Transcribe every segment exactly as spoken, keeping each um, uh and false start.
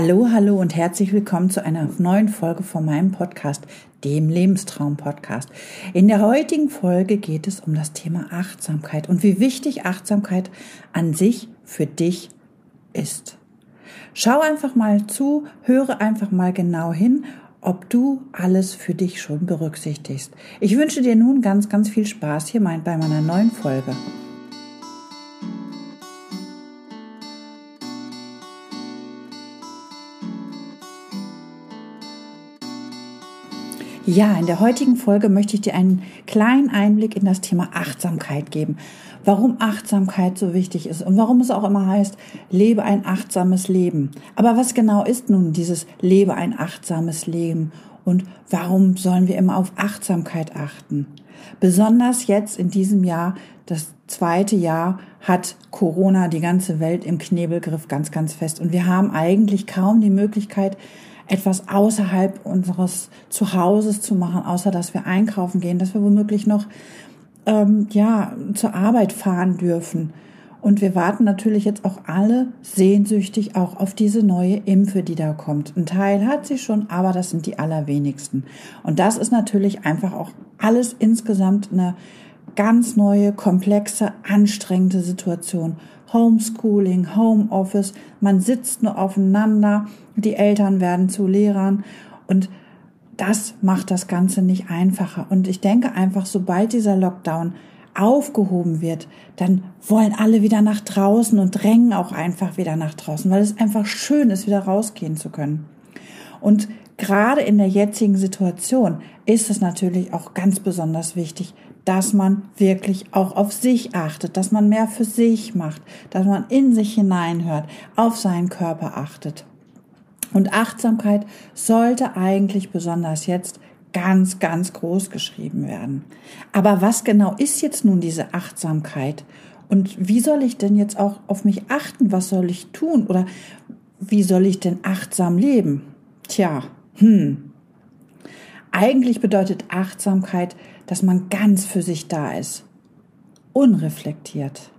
Hallo, hallo und herzlich willkommen zu einer neuen Folge von meinem Podcast, dem Lebenstraum-Podcast. In der heutigen Folge geht es um das Thema Achtsamkeit und wie wichtig Achtsamkeit an sich für dich ist. Schau einfach mal zu, höre einfach mal genau hin, ob du alles für dich schon berücksichtigst. Ich wünsche dir nun ganz, ganz viel Spaß hier bei meiner neuen Folge. Ja, in der heutigen Folge möchte ich dir einen kleinen Einblick in das Thema Achtsamkeit geben. Warum Achtsamkeit so wichtig ist und warum es auch immer heißt, lebe ein achtsames Leben. Aber was genau ist nun dieses lebe ein achtsames Leben und warum sollen wir immer auf Achtsamkeit achten? Besonders jetzt in diesem Jahr, das zweite Jahr, hat Corona die ganze Welt im Knebelgriff ganz, ganz fest. Und wir haben eigentlich kaum die Möglichkeit, etwas außerhalb unseres Zuhauses zu machen, außer dass wir einkaufen gehen, dass wir womöglich noch ähm, ja zur Arbeit fahren dürfen. Und wir warten natürlich jetzt auch alle sehnsüchtig auch auf diese neue Impfe, die da kommt. Ein Teil hat sie schon, aber das sind die allerwenigsten. Und das ist natürlich einfach auch alles insgesamt eine ganz neue, komplexe, anstrengende Situation. Homeschooling, Homeoffice, man sitzt nur aufeinander, die Eltern werden zu Lehrern und das macht das Ganze nicht einfacher. Und ich denke einfach, sobald dieser Lockdown aufgehoben wird, dann wollen alle wieder nach draußen und drängen auch einfach wieder nach draußen, weil es einfach schön ist, wieder rausgehen zu können. Und gerade in der jetzigen Situation ist es natürlich auch ganz besonders wichtig, dass man wirklich auch auf sich achtet, dass man mehr für sich macht, dass man in sich hineinhört, auf seinen Körper achtet. Und Achtsamkeit sollte eigentlich besonders jetzt ganz, ganz groß geschrieben werden. Aber was genau ist jetzt nun diese Achtsamkeit? Und wie soll ich denn jetzt auch auf mich achten? Was soll ich tun? Oder wie soll ich denn achtsam leben? Tja, hm. Eigentlich bedeutet Achtsamkeit, dass man ganz für sich da ist, unreflektiert.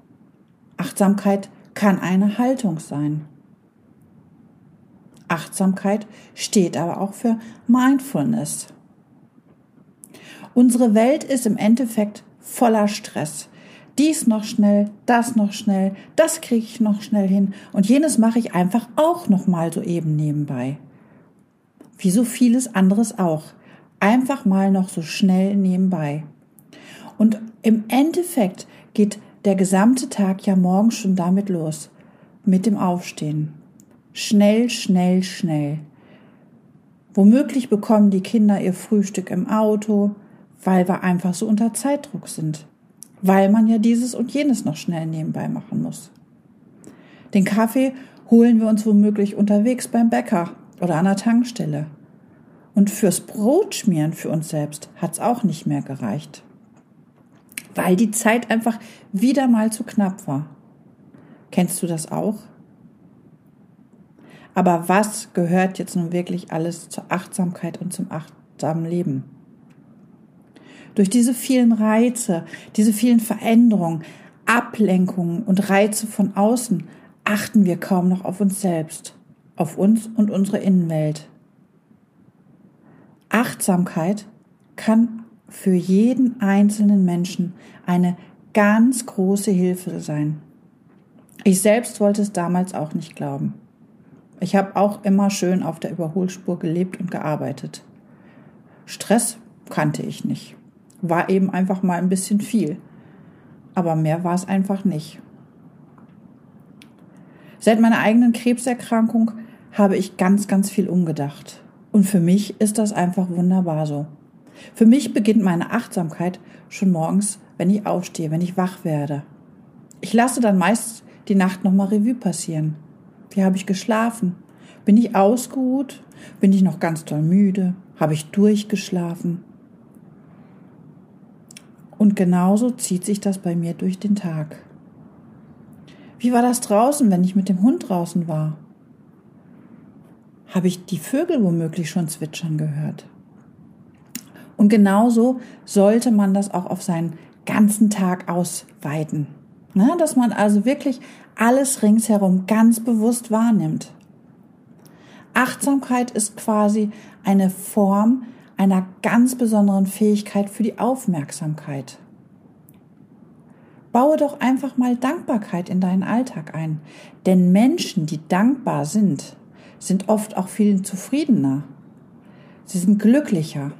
Achtsamkeit kann eine Haltung sein. Achtsamkeit steht aber auch für Mindfulness. Unsere Welt ist im Endeffekt voller Stress. Dies noch schnell, das noch schnell, das kriege ich noch schnell hin und jenes mache ich einfach auch noch mal so eben nebenbei. Wie so vieles anderes auch. Einfach mal noch so schnell nebenbei. Und im Endeffekt geht der gesamte Tag ja morgens schon damit los. Mit dem Aufstehen. Schnell, schnell, schnell. Womöglich bekommen die Kinder ihr Frühstück im Auto, weil wir einfach so unter Zeitdruck sind. Weil man ja dieses und jenes noch schnell nebenbei machen muss. Den Kaffee holen wir uns womöglich unterwegs beim Bäcker oder an der Tankstelle. Und fürs Brot schmieren für uns selbst hat es auch nicht mehr gereicht, weil die Zeit einfach wieder mal zu knapp war. Kennst du das auch? Aber was gehört jetzt nun wirklich alles zur Achtsamkeit und zum achtsamen Leben? Durch diese vielen Reize, diese vielen Veränderungen, Ablenkungen und Reize von außen achten wir kaum noch auf uns selbst, auf uns und unsere Innenwelt. Achtsamkeit kann für jeden einzelnen Menschen eine ganz große Hilfe sein. Ich selbst wollte es damals auch nicht glauben. Ich habe auch immer schön auf der Überholspur gelebt und gearbeitet. Stress kannte ich nicht. War eben einfach mal ein bisschen viel. Aber mehr war es einfach nicht. Seit meiner eigenen Krebserkrankung habe ich ganz, ganz viel umgedacht. Und für mich ist das einfach wunderbar so. Für mich beginnt meine Achtsamkeit schon morgens, wenn ich aufstehe, wenn ich wach werde. Ich lasse dann meist die Nacht nochmal Revue passieren. Wie habe ich geschlafen? Bin ich ausgeruht? Bin ich noch ganz doll müde? Habe ich durchgeschlafen? Und genauso zieht sich das bei mir durch den Tag. Wie war das draußen, wenn ich mit dem Hund draußen war? Habe ich die Vögel womöglich schon zwitschern gehört? Und genauso sollte man das auch auf seinen ganzen Tag ausweiten. Na, dass man also wirklich alles ringsherum ganz bewusst wahrnimmt. Achtsamkeit ist quasi eine Form einer ganz besonderen Fähigkeit für die Aufmerksamkeit. Baue doch einfach mal Dankbarkeit in deinen Alltag ein, denn Menschen, die dankbar sind, sind oft auch viel zufriedener. Sie sind glücklicher.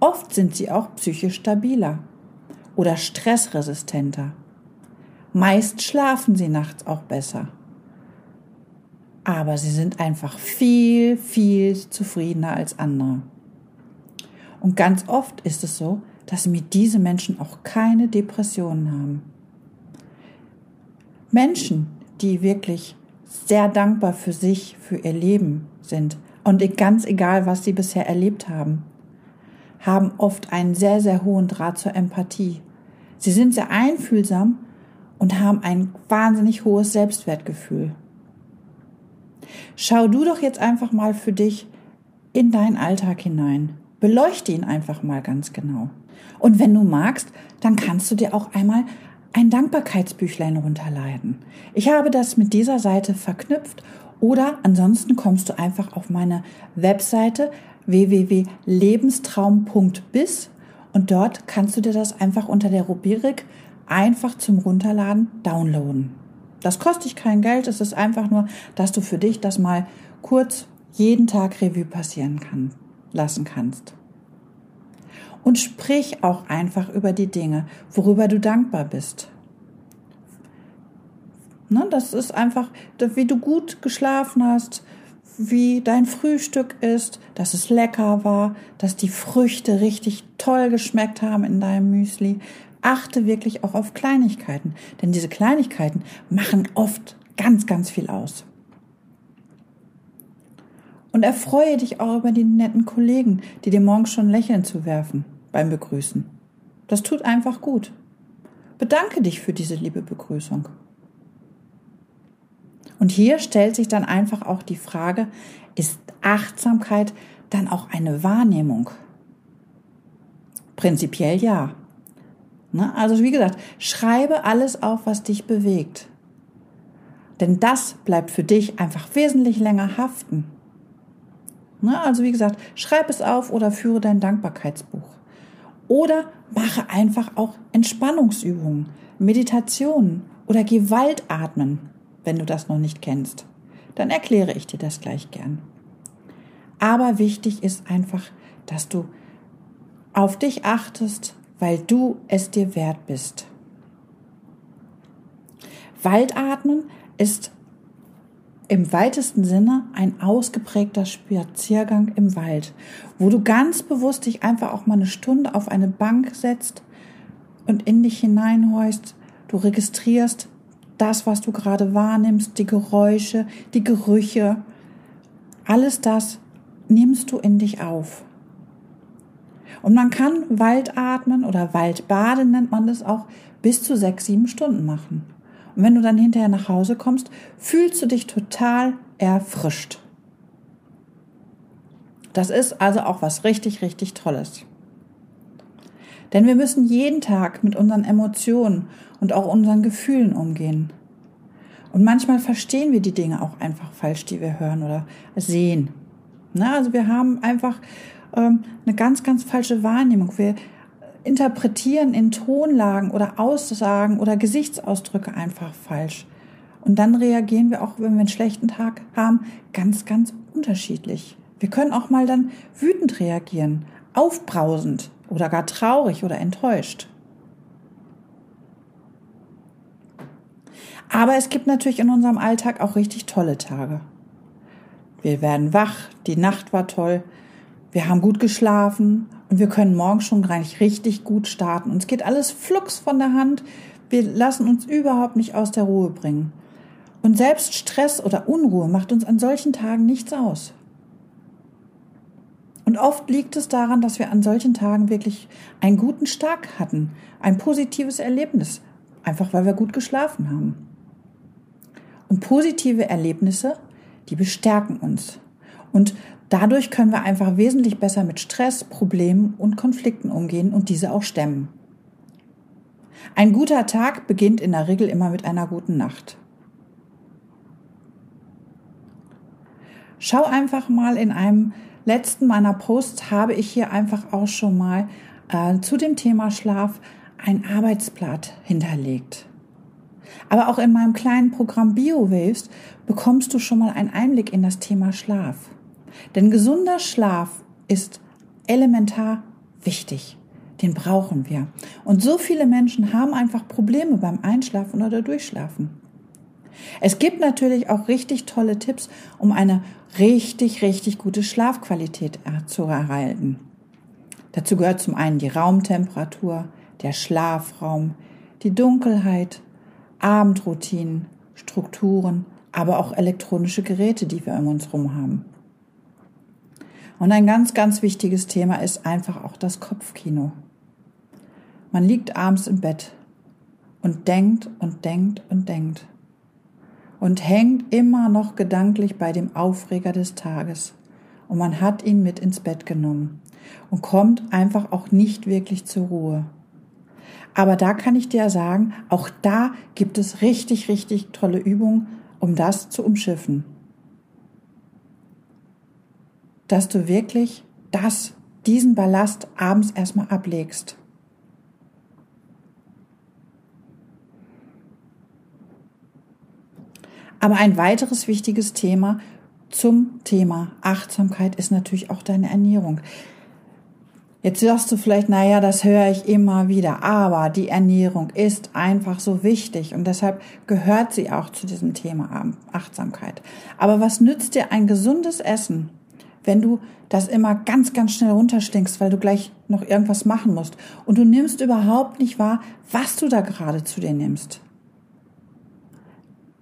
Oft sind sie auch psychisch stabiler oder stressresistenter. Meist schlafen sie nachts auch besser. Aber sie sind einfach viel, viel zufriedener als andere. Und ganz oft ist es so, dass mit diese Menschen auch keine Depressionen haben. Menschen, die wirklich sehr dankbar für sich, für ihr Leben sind und ganz egal, was sie bisher erlebt haben, haben oft einen sehr, sehr hohen Draht zur Empathie. Sie sind sehr einfühlsam und haben ein wahnsinnig hohes Selbstwertgefühl. Schau du doch jetzt einfach mal für dich in deinen Alltag hinein. Beleuchte ihn einfach mal ganz genau. Und wenn du magst, dann kannst du dir auch einmal ein Dankbarkeitsbüchlein runterladen. Ich habe das mit dieser Seite verknüpft oder ansonsten kommst du einfach auf meine Webseite w w w punkt lebenstraum punkt biz und dort kannst du dir das einfach unter der Rubrik einfach zum Runterladen downloaden. Das kostet dich kein Geld, es ist einfach nur, dass du für dich das mal kurz jeden Tag Revue passieren kann, lassen kannst. Und sprich auch einfach über die Dinge, worüber du dankbar bist. Ne, das ist einfach, wie du gut geschlafen hast, wie dein Frühstück ist, dass es lecker war, dass die Früchte richtig toll geschmeckt haben in deinem Müsli. Achte wirklich auch auf Kleinigkeiten, denn diese Kleinigkeiten machen oft ganz, ganz viel aus. Und erfreue dich auch über die netten Kollegen, die dir morgens schon Lächeln zuwerfen beim Begrüßen. Das tut einfach gut. Bedanke dich für diese liebe Begrüßung. Und hier stellt sich dann einfach auch die Frage, ist Achtsamkeit dann auch eine Wahrnehmung? Prinzipiell ja. Also wie gesagt, schreibe alles auf, was dich bewegt. Denn das bleibt für dich einfach wesentlich länger haften. Also wie gesagt, schreib es auf oder führe dein Dankbarkeitsbuch. Oder mache einfach auch Entspannungsübungen, Meditationen oder geh Waldatmen, wenn du das noch nicht kennst. Dann erkläre ich dir das gleich gern. Aber wichtig ist einfach, dass du auf dich achtest, weil du es dir wert bist. Waldatmen ist im weitesten Sinne ein ausgeprägter Spaziergang im Wald, wo du ganz bewusst dich einfach auch mal eine Stunde auf eine Bank setzt und in dich hineinhorchst. Du registrierst das, was du gerade wahrnimmst, die Geräusche, die Gerüche. Alles das nimmst du in dich auf. Und man kann Waldatmen oder Waldbaden, nennt man das auch, bis zu sechs, sieben Stunden machen. Und wenn du dann hinterher nach Hause kommst, fühlst du dich total erfrischt. Das ist also auch was richtig, richtig Tolles. Denn wir müssen jeden Tag mit unseren Emotionen und auch unseren Gefühlen umgehen. Und manchmal verstehen wir die Dinge auch einfach falsch, die wir hören oder sehen. Na, also wir haben einfach eine ganz, ganz falsche Wahrnehmung. Wir interpretieren in Tonlagen oder Aussagen oder Gesichtsausdrücke einfach falsch. Und dann reagieren wir auch, wenn wir einen schlechten Tag haben, ganz, ganz unterschiedlich. Wir können auch mal dann wütend reagieren, aufbrausend oder gar traurig oder enttäuscht. Aber es gibt natürlich in unserem Alltag auch richtig tolle Tage. Wir werden wach, die Nacht war toll, wir haben gut geschlafen und wir können morgen schon gleich richtig gut starten. Uns geht alles flugs von der Hand. Wir lassen uns überhaupt nicht aus der Ruhe bringen. Und selbst Stress oder Unruhe macht uns an solchen Tagen nichts aus. Und oft liegt es daran, dass wir an solchen Tagen wirklich einen guten Start hatten, ein positives Erlebnis, einfach weil wir gut geschlafen haben. Und positive Erlebnisse, die bestärken uns. Und dadurch können wir einfach wesentlich besser mit Stress, Problemen und Konflikten umgehen und diese auch stemmen. Ein guter Tag beginnt in der Regel immer mit einer guten Nacht. Schau einfach mal, in einem letzten meiner Posts habe ich hier einfach auch schon mal äh, zu dem Thema Schlaf ein Arbeitsblatt hinterlegt. Aber auch in meinem kleinen Programm BioWaves bekommst du schon mal einen Einblick in das Thema Schlaf. Denn gesunder Schlaf ist elementar wichtig. Den brauchen wir. Und so viele Menschen haben einfach Probleme beim Einschlafen oder Durchschlafen. Es gibt natürlich auch richtig tolle Tipps, um eine richtig, richtig gute Schlafqualität zu erhalten. Dazu gehört zum einen die Raumtemperatur, der Schlafraum, die Dunkelheit, Abendroutinen, Strukturen, aber auch elektronische Geräte, die wir um uns herum haben. Und ein ganz, ganz wichtiges Thema ist einfach auch das Kopfkino. Man liegt abends im Bett und denkt und denkt und denkt und hängt immer noch gedanklich bei dem Aufreger des Tages. Und man hat ihn mit ins Bett genommen und kommt einfach auch nicht wirklich zur Ruhe. Aber da kann ich dir sagen, auch da gibt es richtig, richtig tolle Übungen, um das zu umschiffen. Dass du wirklich das, diesen Ballast abends erstmal ablegst. Aber ein weiteres wichtiges Thema zum Thema Achtsamkeit ist natürlich auch deine Ernährung. Jetzt sagst du vielleicht, naja, das höre ich immer wieder, aber die Ernährung ist einfach so wichtig und deshalb gehört sie auch zu diesem Thema Achtsamkeit. Aber was nützt dir ein gesundes Essen, wenn du das immer ganz, ganz schnell runterstinkst, weil du gleich noch irgendwas machen musst und du nimmst überhaupt nicht wahr, was du da gerade zu dir nimmst?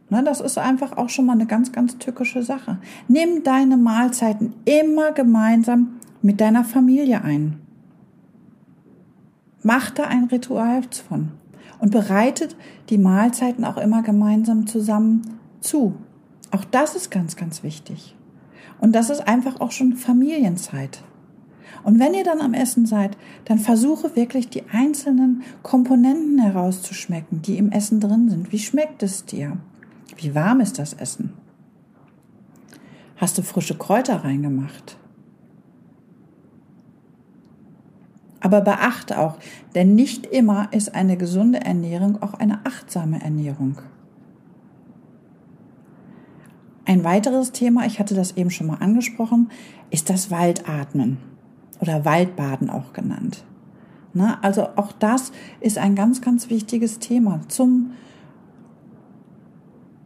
Na, das ist einfach auch schon mal eine ganz, ganz tückische Sache. Nimm deine Mahlzeiten immer gemeinsam mit deiner Familie ein. Mach da ein Ritual von und bereitet die Mahlzeiten auch immer gemeinsam zusammen zu. Auch das ist ganz, ganz wichtig. Und das ist einfach auch schon Familienzeit. Und wenn ihr dann am Essen seid, dann versuche wirklich die einzelnen Komponenten herauszuschmecken, die im Essen drin sind. Wie schmeckt es dir? Wie warm ist das Essen? Hast du frische Kräuter reingemacht? Aber beachte auch, denn nicht immer ist eine gesunde Ernährung auch eine achtsame Ernährung. Ein weiteres Thema, ich hatte das eben schon mal angesprochen, ist das Waldatmen oder Waldbaden auch genannt. Na, also auch das ist ein ganz, ganz wichtiges Thema zum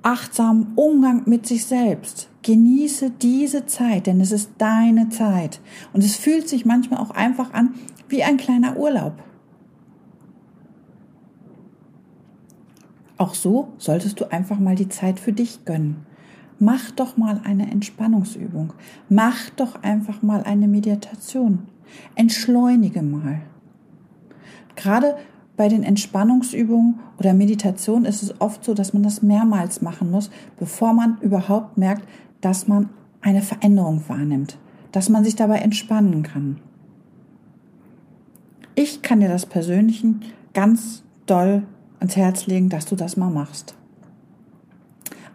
achtsamen Umgang mit sich selbst. Genieße diese Zeit, denn es ist deine Zeit. Und es fühlt sich manchmal auch einfach an wie ein kleiner Urlaub. Auch so solltest du einfach mal die Zeit für dich gönnen. Mach doch mal eine Entspannungsübung. Mach doch einfach mal eine Meditation. Entschleunige mal. Gerade bei den Entspannungsübungen oder Meditationen ist es oft so, dass man das mehrmals machen muss, bevor man überhaupt merkt, dass man eine Veränderung wahrnimmt, dass man sich dabei entspannen kann. Ich kann dir das persönlich ganz doll ans Herz legen, dass du das mal machst.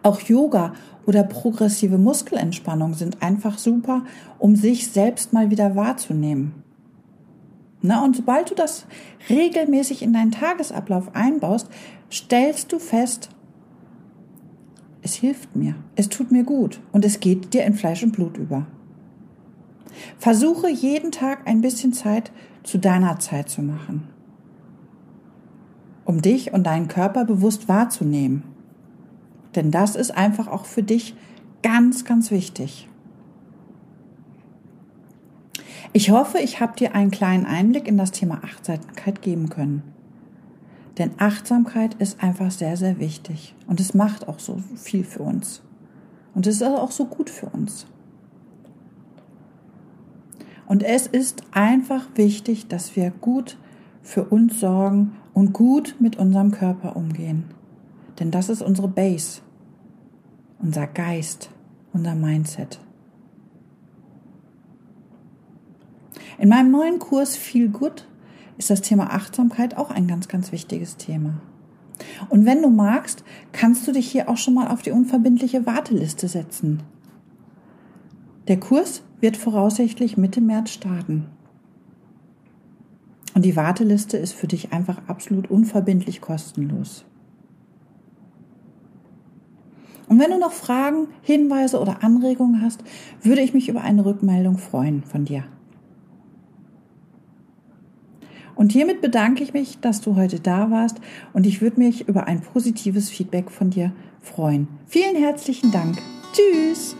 Auch Yoga oder progressive Muskelentspannung sind einfach super, um sich selbst mal wieder wahrzunehmen. Na, und sobald du das regelmäßig in deinen Tagesablauf einbaust, stellst du fest, es hilft mir, es tut mir gut und es geht dir in Fleisch und Blut über. Versuche jeden Tag ein bisschen Zeit zu deiner Zeit zu machen, um dich und deinen Körper bewusst wahrzunehmen. Denn das ist einfach auch für dich ganz, ganz wichtig. Ich hoffe, ich habe dir einen kleinen Einblick in das Thema Achtsamkeit geben können. Denn Achtsamkeit ist einfach sehr, sehr wichtig. Und es macht auch so viel für uns. Und es ist auch so gut für uns. Und es ist einfach wichtig, dass wir gut für uns sorgen und gut mit unserem Körper umgehen. Denn das ist unsere Base. Unser Geist, unser Mindset. In meinem neuen Kurs Feel Good! Ist das Thema Achtsamkeit auch ein ganz, ganz wichtiges Thema. Und wenn du magst, kannst du dich hier auch schon mal auf die unverbindliche Warteliste setzen. Der Kurs wird voraussichtlich Mitte März starten. Und die Warteliste ist für dich einfach absolut unverbindlich kostenlos. Und wenn du noch Fragen, Hinweise oder Anregungen hast, würde ich mich über eine Rückmeldung freuen von dir. Und hiermit bedanke ich mich, dass du heute da warst, und ich würde mich über ein positives Feedback von dir freuen. Vielen herzlichen Dank. Tschüss!